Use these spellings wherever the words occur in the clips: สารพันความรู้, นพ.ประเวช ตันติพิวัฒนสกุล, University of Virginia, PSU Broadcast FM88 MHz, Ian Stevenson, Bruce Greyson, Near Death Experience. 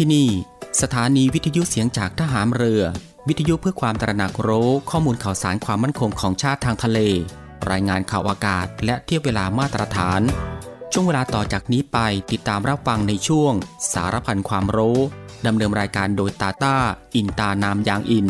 ที่นี่สถานีวิทยุเสียงจากทหารเรือวิทยุเพื่อความตระหนักรู้ข้อมูลข่าวสารความมั่นคงของชาติทางทะเลรายงานข่าวอากาศและเทียบเวลามาตรฐานช่วงเวลาต่อจากนี้ไปติดตามรับฟังในช่วงสารพันความรู้ดำเนินรายการโดยตาต้าอินตานามยางอิน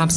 ความ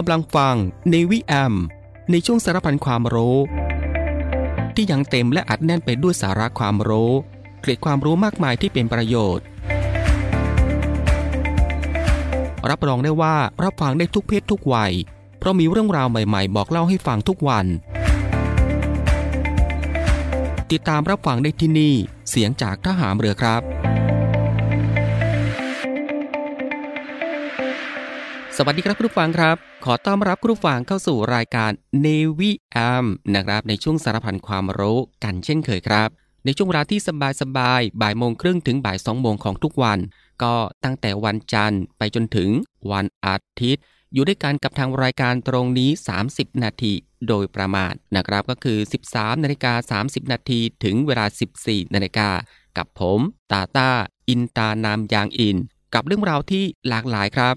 กำลังฟังเนวิแอมในช่วงสารพันความรู้ที่ยังเต็มและอัดแน่นไปด้วยสาระความรู้เกร็ดความรู้มากมายที่เป็นประโยชน์รับรองได้ว่ารับฟังได้ทุกเพศทุกวัยเพราะมีเรื่องราวใหม่ๆบอกเล่าให้ฟังทุกวันติดตามรับฟังได้ที่นี่เสียงจากทหารเรือครับสวัสดีครับผู้ฟังครับขอต้อนรับผู้ฟังเข้าสู่รายการ Navy AM นะครับในช่วงสารพันความรู้กันเช่นเคยครับในช่วงเวลาที่สบายบ่ายโมงครึ่งถึงบ่ายสองโมงของทุกวันก็ตั้งแต่วันจันทร์ไปจนถึงวันอาทิตย์อยู่ด้วยกันกับทางรายการตรงนี้30นาทีโดยประมาณนะครับก็คือ 13:30 นถึงเวลา 14:00 นกับผมตาต้าอินตานามยางอินกับเรื่องราวที่หลากหลายครับ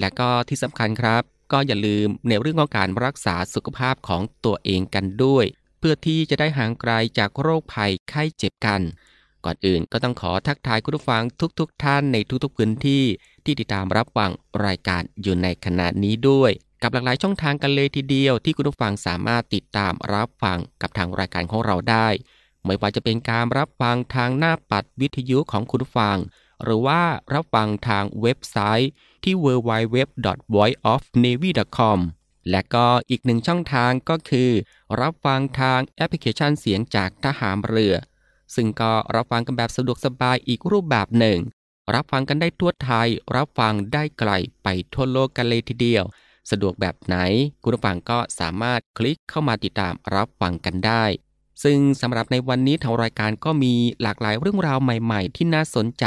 และก็ที่สำคัญครับก็อย่าลืมในเรื่องของการรักษาสุขภาพของตัวเองกันด้วยเพื่อที่จะได้ห่างไกลจากโรคภัยไข้เจ็บกันก่อนอื่นก็ต้องขอทักทายคุณผู้ฟังทุกท่านในทุกๆพื้นที่ที่ติดตามรับฟังรายการอยู่ในขณะนี้ด้วยกับหลากหลายช่องทางกันเลยทีเดียวที่คุณผู้ฟังสามารถติดตามรับฟังกับทางรายการของเราได้ไม่ว่าจะเป็นการรับฟังทางหน้าปัดวิทยุของคุณผู้ฟังหรือว่ารับฟังทางเว็บไซต์ที่ www.voiceofnavy.com และก็อีกหนึ่งช่องทางก็คือรับฟังทางแอปพลิเคชันเสียงจากทหารเรือซึ่งก็รับฟังกันแบบสะดวกสบายอีกรูปแบบหนึ่งรับฟังกันได้ทั่วไทยรับฟังได้ไกลไปทั่วโลกกันเลยทีเดียวสะดวกแบบไหนคุณผู้ฟังก็สามารถคลิกเข้ามาติดตามรับฟังกันได้ซึ่งสำหรับในวันนี้ทางรายการก็มีหลากหลายเรื่องราวใหม่ๆที่น่าสนใจ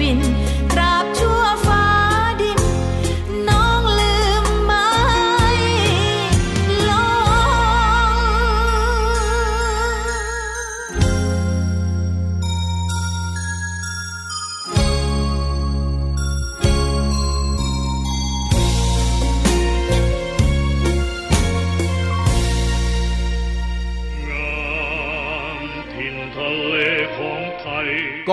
วินตราบชั่วฟ้าดินน้องลืมไม่ลงก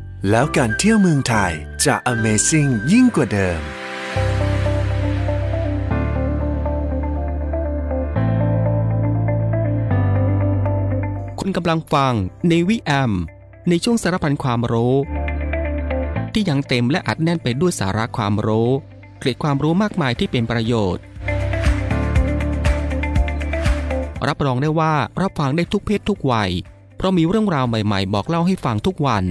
แล้วการเที่ยวเมืองไทยจะ Amazing ยิ่งกว่าเดิมคุณกำลังฟัง Navy AM ในช่วงสารพันความรู้ที่ยังเต็มและอัดแน่นไปด้วยสาระความรู้เกร็ดความรู้มากมายที่เป็นประโยชน์รับรองได้ว่ารับฟังได้ทุกเพศทุกวัยเพราะมีเรื่องราวใหม่ๆบอกเล่าให้ฟังทุกวัน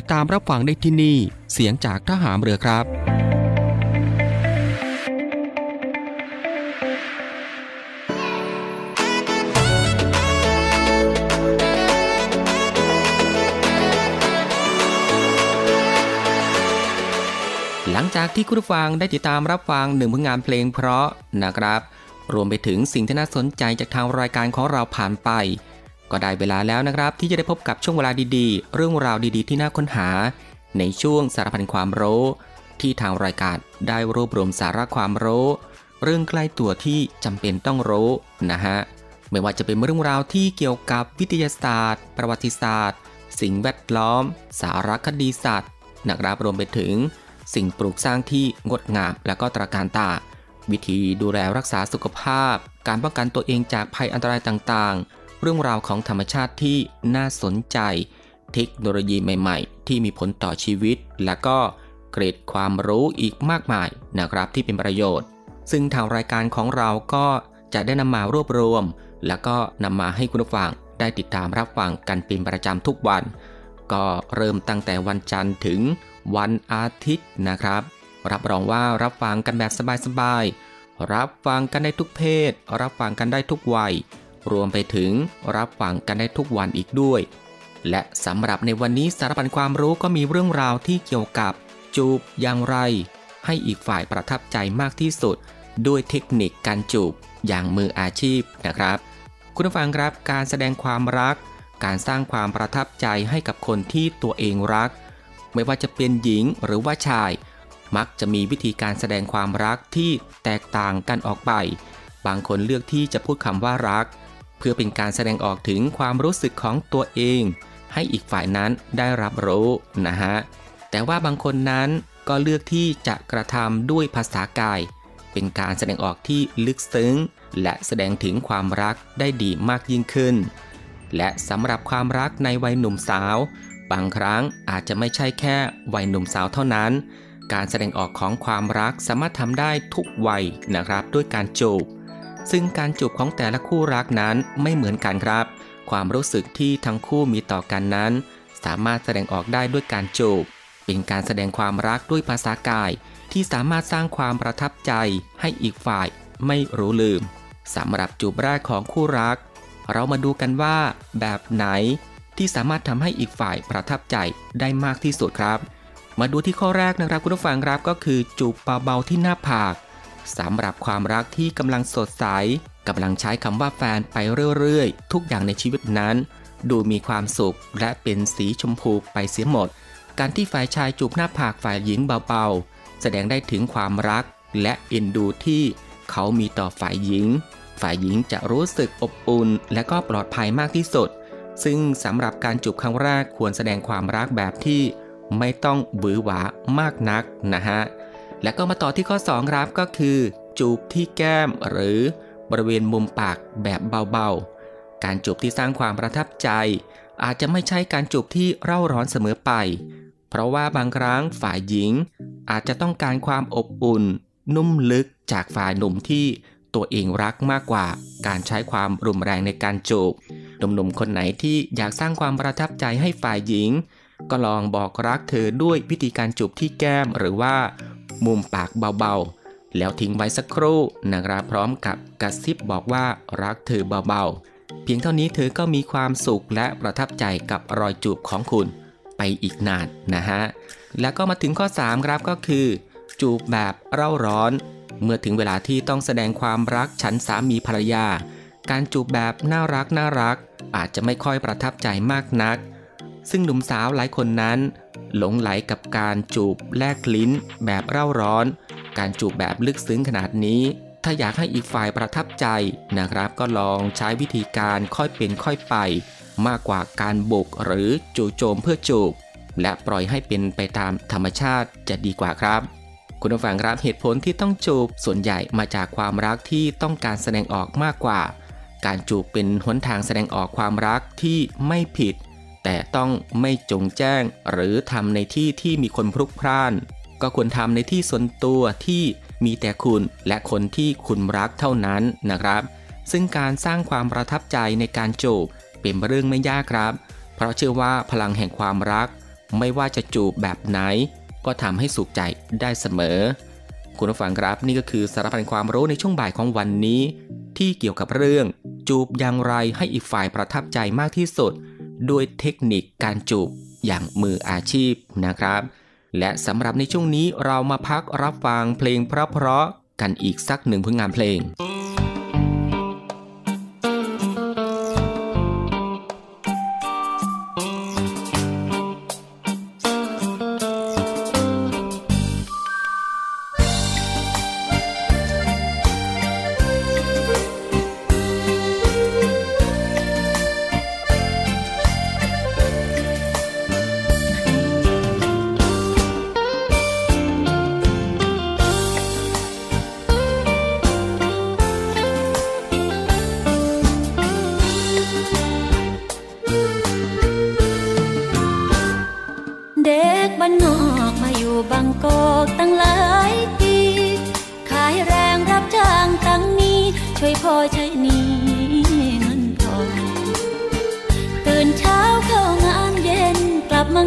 ติดตามรับฟังได้ที่นี่เสียงจากทหารเรือครับหลังจากที่คุณผู้ฟังได้ติดตามรับฟังหนึ่งผลงานเพลงเพราะนะครับรวมไปถึงสิ่งที่น่าสนใจจากทางรายการของเราผ่านไปก็ได้เวลาแล้วนะครับที่จะได้พบกับช่วงเวลาดีๆเรื่องราวดีๆที่น่าค้นหาในช่วงสารพันความรู้ที่ทางรายการได้รวบรวมสาระความรู้เรื่องใกล้ตัวที่จำเป็นต้องรู้นะฮะไม่ว่าจะเป็นเรื่องราวที่เกี่ยวกับวิทยาศาสตร์ประวัติศาสตร์สิ่งแวดล้อมสารคดีศาสตร์นะครับรวมไปถึงสิ่งปลูกสร้างที่งดงามและก็ตระการตาวิธีดูแลรักษาสุขภาพการป้องกันตัวเองจากภัยอันตรายต่างๆเรื่องราวของธรรมชาติที่น่าสนใจเทคโนโลยีใหม่ๆที่มีผลต่อชีวิตและก็เกร็ดความรู้อีกมากมายนะครับที่เป็นประโยชน์ซึ่งทางรายการของเราก็จะได้นำมารวบรวมแล้วก็นำมาให้คุณผู้ฟังได้ติดตามรับฟังกันเป็นประจำทุกวันก็เริ่มตั้งแต่วันจันทร์ถึงวันอาทิตย์นะครับรับรองว่ารับฟังกันแบบสบายๆรับฟังกันได้ทุกเพศรับฟังกันได้ทุกวัยรวมไปถึงรับฟังกันได้ทุกวันอีกด้วยและสำหรับในวันนี้สารพันความรู้ก็มีเรื่องราวที่เกี่ยวกับจูบอย่างไรให้อีกฝ่ายประทับใจมากที่สุดด้วยเทคนิคการจูบอย่างมืออาชีพนะครับคุณผู้ฟังครับการแสดงความรักการสร้างความประทับใจให้กับคนที่ตัวเองรักไม่ว่าจะเป็นหญิงหรือว่าชายมักจะมีวิธีการแสดงความรักที่แตกต่างกันออกไปบางคนเลือกที่จะพูดคำว่ารักเพื่อเป็นการแสดงออกถึงความรู้สึกของตัวเองให้อีกฝ่ายนั้นได้รับรู้นะฮะแต่ว่าบางคนนั้นก็เลือกที่จะกระทำด้วยภาษากายเป็นการแสดงออกที่ลึกซึ้งและแสดงถึงความรักได้ดีมากยิ่งขึ้นและสำหรับความรักในวัยหนุ่มสาวบางครั้งอาจจะไม่ใช่แค่วัยหนุ่มสาวเท่านั้นการแสดงออกของความรักสามารถทำได้ทุกวัยนะครับด้วยการจูบซึ่งการจูบของแต่ละคู่รักนั้นไม่เหมือนกันครับความรู้สึกที่ทั้งคู่มีต่อกันนั้นสามารถแสดงออกได้ด้วยการจูบเป็นการแสดงความรักด้วยภาษากายที่สามารถสร้างความประทับใจให้อีกฝ่าย ไม่รู้ลืมสำหรับจูบแรกของคู่รักเรามาดูกันว่าแบบไหนที่สามารถทำให้อีกฝ่ายประทับใจได้มากที่สุดครับมาดูที่ข้อแรกนะครับคุณผู้ฟังครับก็คือจูบเบาๆที่หน้าผากสำหรับความรักที่กำลังสดใสกำลังใช้คำว่าแฟนไปเรื่อยๆทุกอย่างในชีวิตนั้นดูมีความสุขและเป็นสีชมพูไปเสียหมดการที่ฝ่ายชายจูบหน้าผากฝ่ายหญิงเบาๆแสดงได้ถึงความรักและเอ็นดูที่เขามีต่อฝ่ายหญิงจะรู้สึกอบอุ่นและก็ปลอดภัยมากที่สุดซึ่งสำหรับการจูบครั้งแรกควรแสดงความรักแบบที่ไม่ต้องหวือหวามากนักนะฮะและก็มาต่อที่ข้อ2ครับก็คือจูบที่แก้มหรือบริเวณมุมปากแบบเบาๆการจูบที่สร้างความประทับใจอาจจะไม่ใช่การจูบที่เร่าร้อนเสมอไปเพราะว่าบางครั้งฝ่ายหญิงอาจจะต้องการความอบอุ่นนุ่มลึกจากฝ่ายหนุ่มที่ตัวเองรักมากกว่าการใช้ความรุนแรงในการจูบหนุ่มๆคนไหนที่อยากสร้างความประทับใจให้ฝ่ายหญิงก็ลองบอกรักเธอด้วยวิธีการจูบที่แก้มหรือว่ามุมปากเบาๆแล้วทิ้งไว้สักครู่นะครับพร้อมกับกระซิบบอกว่ารักเธอเบาๆเพียงเท่านี้เธอก็มีความสุขและประทับใจกับรอยจูบของคุณไปอีกนานนะฮะแล้วก็มาถึงข้อ3ครับก็คือจูบแบบเร่าร้อนเมื่อถึงเวลาที่ต้องแสดงความรักฉันสามีภรรยาการจูบแบบน่ารักอาจจะไม่ค่อยประทับใจมากนักซึ่งหนุ่มสาวหลายคนนั้นหลงไหลกับการจูบแลกลิ้นแบบเร่าร้อนการจูบแบบลึกซึ้งขนาดนี้ถ้าอยากให้อีกฝ่ายประทับใจนะครับก็ลองใช้วิธีการค่อยเป็นค่อยไปมากกว่าการบุกหรือจู่โจมเพื่อจูบและปล่อยให้เป็นไปตามธรรมชาติจะดีกว่าครับคุณผู้ฟังครับเหตุผลที่ต้องจูบส่วนใหญ่มาจากความรักที่ต้องการแสดงออกมากกว่าการจูบเป็นหนทางแสดงออกความรักที่ไม่ผิดแต่ต้องไม่จงแจ้งหรือทำในที่ที่มีคนพลุกพล่านก็ควรทำในที่ส่วนตัวที่มีแต่คุณและคนที่คุณรักเท่านั้นนะครับซึ่งการสร้างความประทับใจในการจูบเป็นเรื่องไม่ยากครับเพราะเชื่อว่าพลังแห่งความรักไม่ว่าจะจูบแบบไหนก็ทำให้สุขใจได้เสมอคุณผู้ฟังครับนี่ก็คือสาระพันความรู้ในช่วงบ่ายของวันนี้ที่เกี่ยวกับเรื่องจูบอย่างไรให้อีกฝ่ายประทับใจมากที่สุดด้วยเทคนิคการจูบอย่างมืออาชีพนะครับและสำหรับในช่วงนี้เรามาพักรับฟังเพลงเพราะๆกันอีกสักหนึ่งผลงานเพลงบ้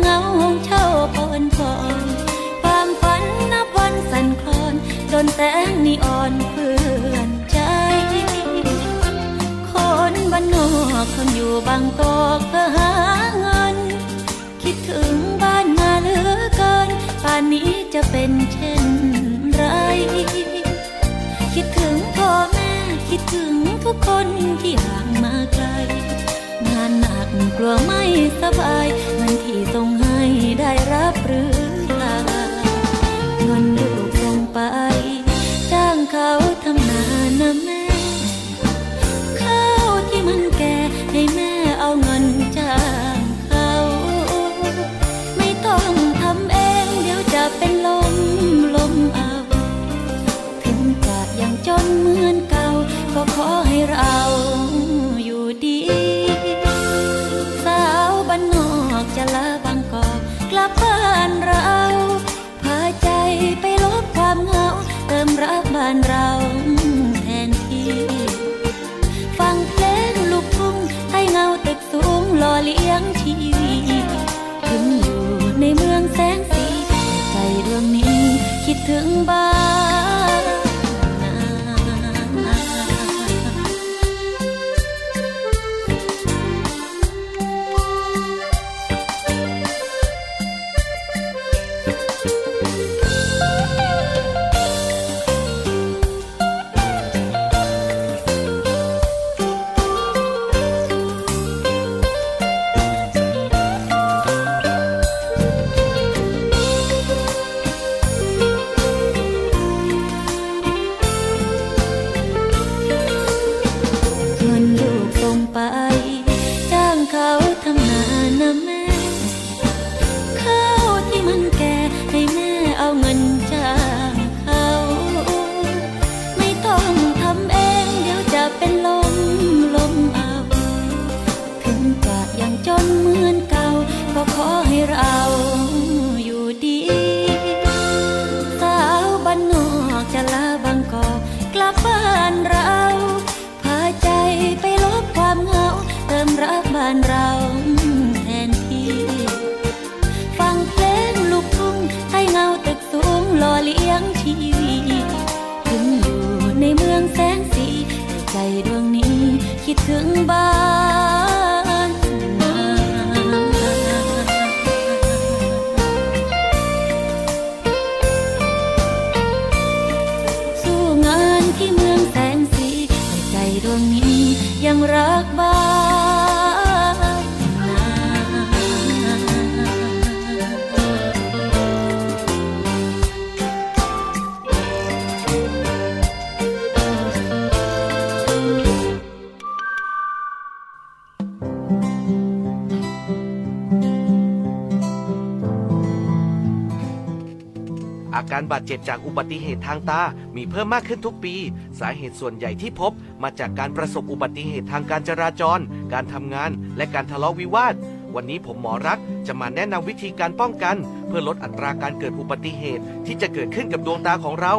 านเราแทน านเราพาใจไปลบความเหงาเติมรักบ้านเราแทนที่ฟังเพลงลูกทุ่งให้เงาตึกสูงหล่อเลี้ยงชีวิตถึงอยู่ในเมืองแสนสีแต่ใจดวงนี้คิดถึงบ้านที่เมืองแสนสีแต่ใจดวงนี้ยังรักบ้านนาอาการบาดเจ็บจากอุบัติเหตุทางตามีเพิ่มมากขึ้นทุกปีสาเหตุส่วนใหญ่ที่พบมาจากการประสบอุบัติเหตุทางการจราจรการทำงานและการทะเลาะวิวาทวันนี้ผมหมอรักจะมาแนะนำวิธีการป้องกันเพื่อลดอัตราการเกิดอุบัติเหตุที่จะเกิดขึ้นกับดวงตาของเรา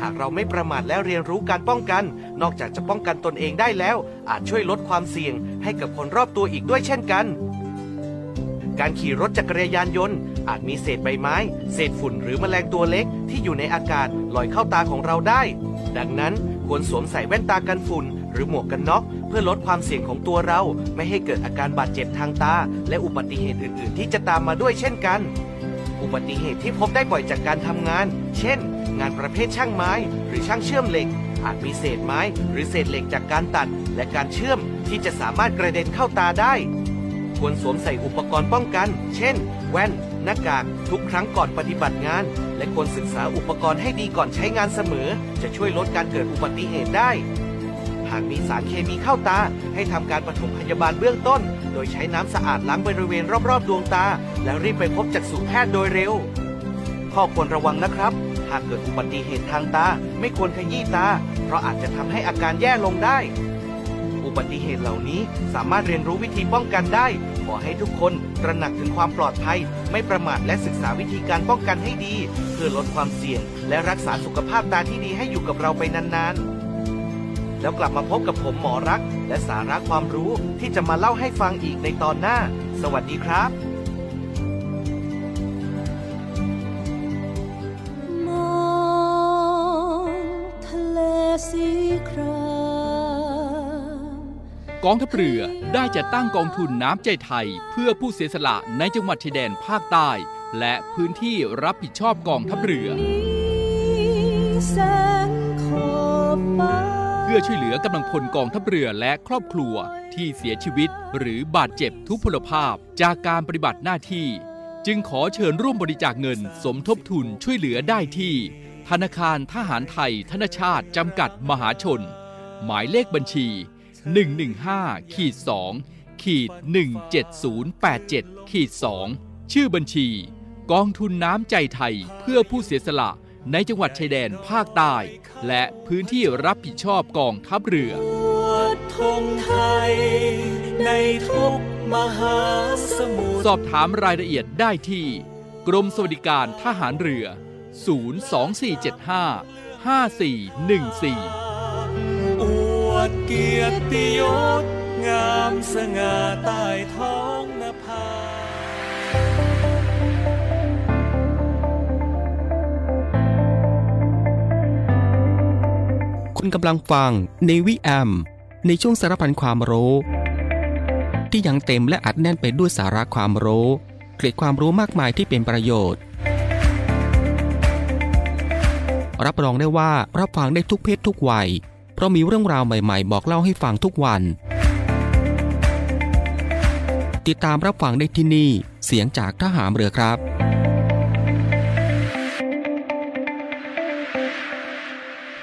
หากเราไม่ประมาทและเรียนรู้การป้องกันนอกจากจะป้องกันตนเองได้แล้วอาจช่วยลดความเสี่ยงให้กับคนรอบตัวอีกด้วยเช่นกันการขี่รถจักรยานยนต์อาจมีเศษใบไม้เศษฝุ่นหรือแมลงตัวเล็กที่อยู่ในอากาศลอยเข้าตาของเราได้ดังนั้นควรสวมใส่แว่นตากันฝุ่นหรือหมวกกันน็อกเพื่อลดความเสี่ยงของตัวเราไม่ให้เกิดอาการบาดเจ็บทางตาและอุบัติเหตุอื่นๆที่จะตามมาด้วยเช่นกันอุบัติเหตุที่พบได้บ่อยจากการทำงานเช่นงานประเภทช่างไม้หรือช่างเชื่อมเหล็กอาจมีเศษไม้หรือเศษเหล็กจากการตัดและการเชื่อมที่จะสามารถกระเด็นเข้าตาได้ควรสวมใส่อุปกรณ์ป้องกันเช่นแว่นหน้ากากทุกครั้งก่อนปฏิบัติงานและควรศึกษาอุปกรณ์ให้ดีก่อนใช้งานเสมอจะช่วยลดการเกิดอุบัติเหตุได้หากมีสารเคมีเข้าตาให้ทำการปฐมพยาบาลเบื้องต้นโดยใช้น้ำสะอาดล้างบริเวณรอบๆดวงตาและรีบไปพบจักษุแพทย์โดยเร็วข้อควรระวังนะครับหากเกิดอุบัติเหตุทางตาไม่ควรขยี้ตาเพราะอาจจะทำให้อาการแย่ลงได้อุบัติเหตุเหล่านี้สามารถเรียนรู้วิธีป้องกันได้ขอให้ทุกคนตระหนักถึงความปลอดภัยไม่ประมาทและศึกษาวิธีการป้องกันให้ดีเพื่อลดความเสี่ยงและรักษาสุขภาพตาที่ดีให้อยู่กับเราไปนานๆแล้วกลับมาพบกับผมหมอรักและสาระความรู้ที่จะมาเล่าให้ฟังอีกในตอนหน้าสวัสดีครับมองทะเลสีครามกองทัพเรือได้จัดตั้งกองทุนน้ำใจไทยเพื่อผู้เสียสละในจังหวัดชายแดนภาคใต้และพื้นที่รับผิดชอบกองทัพเรือเพื่อช่วยเหลือกำลังพลกองทัพเรือและครอบครัวที่เสียชีวิตหรือบาดเจ็บทุพพลภาพจากการปฏิบัติหน้าที่จึงขอเชิญร่วมบริจาคเงินสมทบทุนช่วยเหลือได้ที่ธนาคารทหารไทยธนชาตจำกัดมหาชนหมายเลขบัญชี115-2-17087-2ชื่อบัญชีกองทุนน้ำใจไทยเพื่อผู้เสียสละในจังหวัดชายแดนภาคใต้และพื้นที่รับผิดชอบกองทัพเรือธงไทยในทุกมหาสมุทรสอบถามรายละเอียดได้ที่กรมสวัสดิการทหารเรือ024755414เกียรติยศงามสง่าใต้ท้องนภาคุณกำลังฟังในวิแอมในช่วงสารพันความรู้ที่ยังเต็มและอัดแน่นไปด้วยสาระความรู้เกล็ดความรู้มากมายที่เป็นประโยชน์รับรองได้ว่ารับฟังได้ทุกเพศทุกวัยเพราะมีเรื่องราวใหม่ๆบอกเล่าให้ฟังทุกวันติดตามรับฟังได้ที่นี่เสียงจากทหารเรือครับ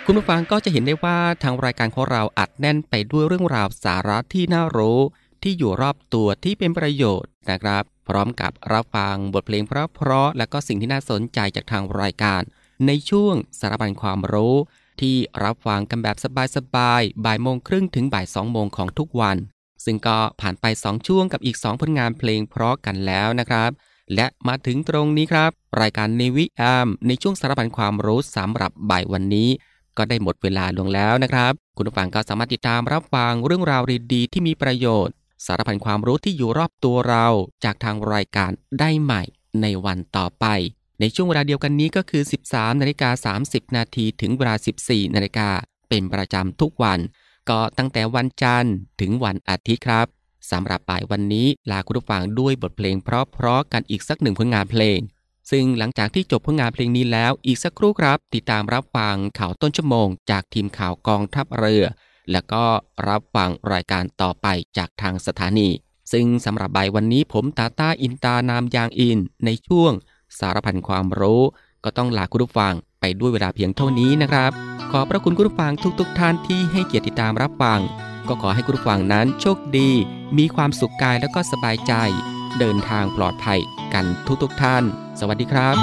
คุณผู้ฟังก็จะเห็นได้ว่าทางรายการของเราอัดแน่นไปด้วยเรื่องราวสาระที่น่ารู้ที่อยู่รอบตัวที่เป็นประโยชน์นะครับพร้อมกับรับฟังบทเพลงเพราะๆและก็สิ่งที่น่าสนใจจากทางรายการในช่วงสารพันความรู้ที่รับฟังกันแบบสบายๆบ่ายโมงครึ่งถึงบ่ายสองโมงของทุกวันซึ่งก็ผ่านไป2ช่วงกับอีก2ผลงานเพลงเพราะกันแล้วนะครับและมาถึงตรงนี้ครับรายการในวิแอมในช่วงสารพันความรู้สำหรับบ่ายวันนี้ ก็ได้หมดเวลาลงแล้วนะครับคุณผู้ฟังก็สามารถติดตามรับฟังเรื่องราวดีๆที่มีประโยชน์สารพันความรู้ที่อยู่รอบตัวเราจากทางรายการได้ใหม่ในวันต่อไปในช่วงเวลาเดียวกันนี้ก็คือ 13:30 น.ถึงเวลา 14:00 น.เป็นประจำทุกวันก็ตั้งแต่วันจันทร์ถึงวันอาทิตย์ครับสำหรับบ่ายวันนี้ลาคุณผู้ฟังด้วยบทเพลงเพราะๆกันอีกสักหนึ่งผลงานเพลงซึ่งหลังจากที่จบผลงานเพลงนี้แล้วอีกสักครู่ครับติดตามรับฟังข่าวต้นชั่วโมงจากทีมข่าวกองทัพเรือแล้วก็รับฟังรายการต่อไปจากทางสถานีซึ่งสำหรับบ่ายวันนี้ผมตาต้าอินตานามยางอินในช่วงสารพันความรู้ก็ต้องลาคุณผู้ฟังไปด้วยเวลาเพียงเท่านี้นะครับขอบพระคุณคุณผู้ฟังทุกท่านที่ให้เกียรติติดตามรับฟังก็ขอให้คุณผู้ฟังนั้นโชคดีมีความสุขกายแล้วก็สบายใจเดินทางปลอดภัยกันทุกท่านสวัสดีครับ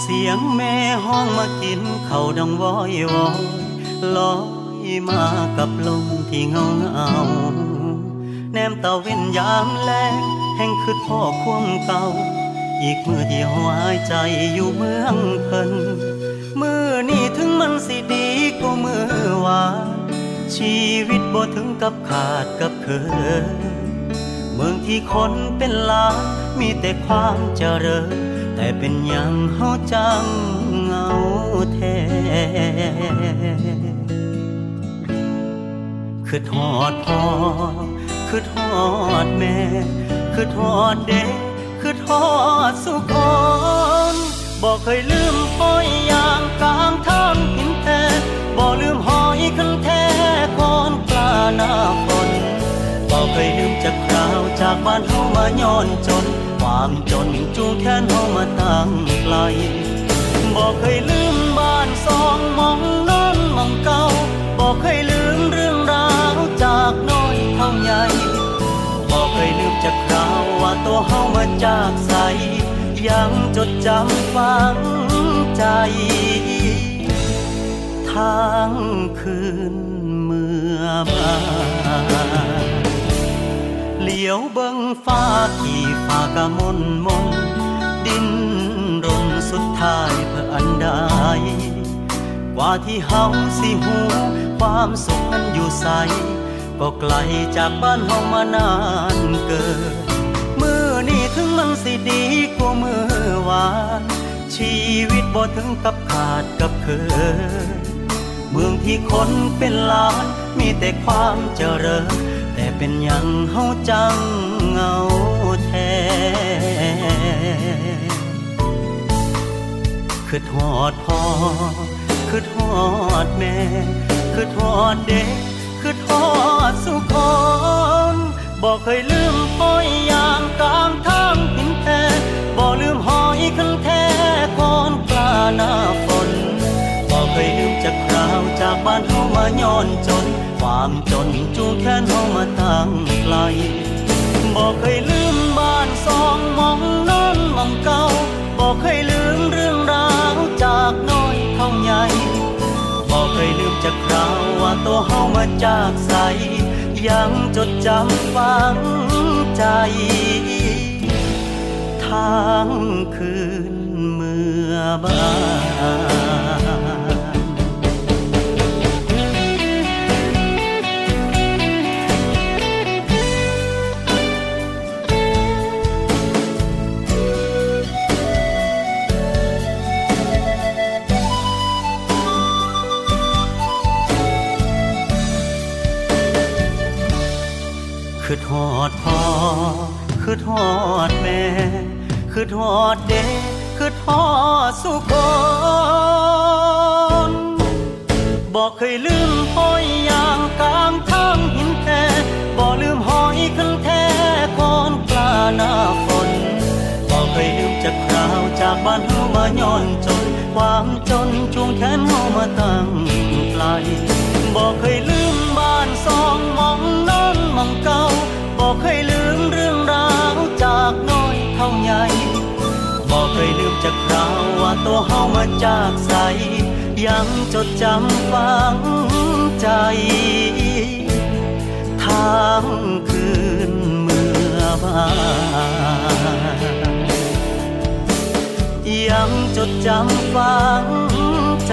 เสียงแม่ห้องมากินเขาดังว้อยวอยลอยมากับลมที่เงาเงาแนมตะเว้นยามแลงแห่งคืดพ่อความเก่าอีกมือที่หัวใจอยู่เมืองเพิ่นมือนี่ถึงมันสิดีก็มือว่าชีวิตบ่ถึงกับขาดกับเขินเมืองที่คนเป็นล้านมีแต่ความเจริญแต่เป็นอย่างเฮาจังเงาแท้คิดฮอดพ่อคิดฮอดแม่คิดฮอดเด็กคือทอดสุขอนบอกเคยลืมปล่อยยางกลางทางหินแท้บอกลืมหอยคันแท้คอนปลาหน้าฝนบอกเคยลืมจากคราวจากบ้านเฮามาย้อนจนความจนจูงแขนเฮามาตั้งไกลบอกเคยลืมบ้านสองมองนั่นมองเก่าบอกเคยลืมเรื่องราวจากน้อยเท่าใหญ่บอกเคยลืมจากคราวว่าตัวเฮามาจากใสยังจดจำฝังใจทั้งคืนเมื่อบ่ายเหลียวเบิ่งฟ้ากี่ฟ้ากะมนดินรนสุดท้ายเพื่ออันใดกว่าที่เฮาสิฮู้ความสุขนั้นอยู่ไสก็ไกลจากบ้านเฮามานานเกินมื้อนี้ถึงมันสิดีกว่ามื้อวานชีวิตบ่ถึงกับขาดกับเขินเมืองที่คนเป็นล้านมีแต่ความเจริญแต่เป็นหยังเฮาจังเงาแท้คิดฮอดพ่อคิดฮอดแม่คิดฮอดเด็กคือทอดสุขอนบอกเคยลืมปล่อยยางกลางทางหินแท้บอกลืมหอยคันแท้คอนปลาหน้าฝนบอกเคยลืมจากคราวจากบ้านเฮามาย้อนจนความจนจูงแขนเฮามาตั้งไกลบอกเคยลืมบ้านสองมองนั่นมองเก่าบอกเคยลืมเรื่องราวจากน้อยเท่าใหญ่บอกเคยลืมจากคราวว่าตัวเฮามาจากใสยังจดจำฝังใจทั้งคืนเมื่อบ่ายคือทอดพ่อคือทอดแม่คือทอดเด็กคือทอดสุขอนบอกเคยลืมห้อยยางกลางทางหินแท้บอกลืมหอยคันแท้คอนปลาหน้าฝนบอกเคยลืมจากคราวจากบ้านเฮามาย้อนจนความจนจูงแขนเฮามาตั้งไกลบอกเคยลืมบ้านสองมองนั่นมองเก่าบอกเคยลืมเรื่องราวจากน้อยเท่าใหญ่บอกเคยลืมจากคราวว่าตัวเฮามาจากใสยังจดจำฝังใจทั้งคืนเมื่อบ่าย ยังจดจำฝังใจ